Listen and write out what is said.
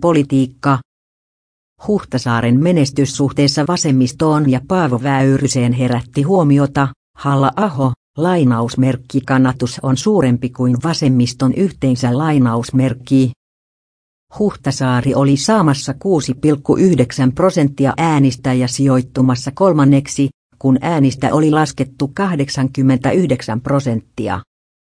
Politiikka. Huhtasaaren menestys suhteessa vasemmistoon ja Paavo Väyryseen herätti huomiota. Halla-aho, lainausmerkki, kannatus on suurempi kuin vasemmiston yhteensä, lainausmerkki. Huhtasaari oli saamassa 6,9% äänistä ja sijoittumassa kolmanneksi, kun äänistä oli laskettu 89%.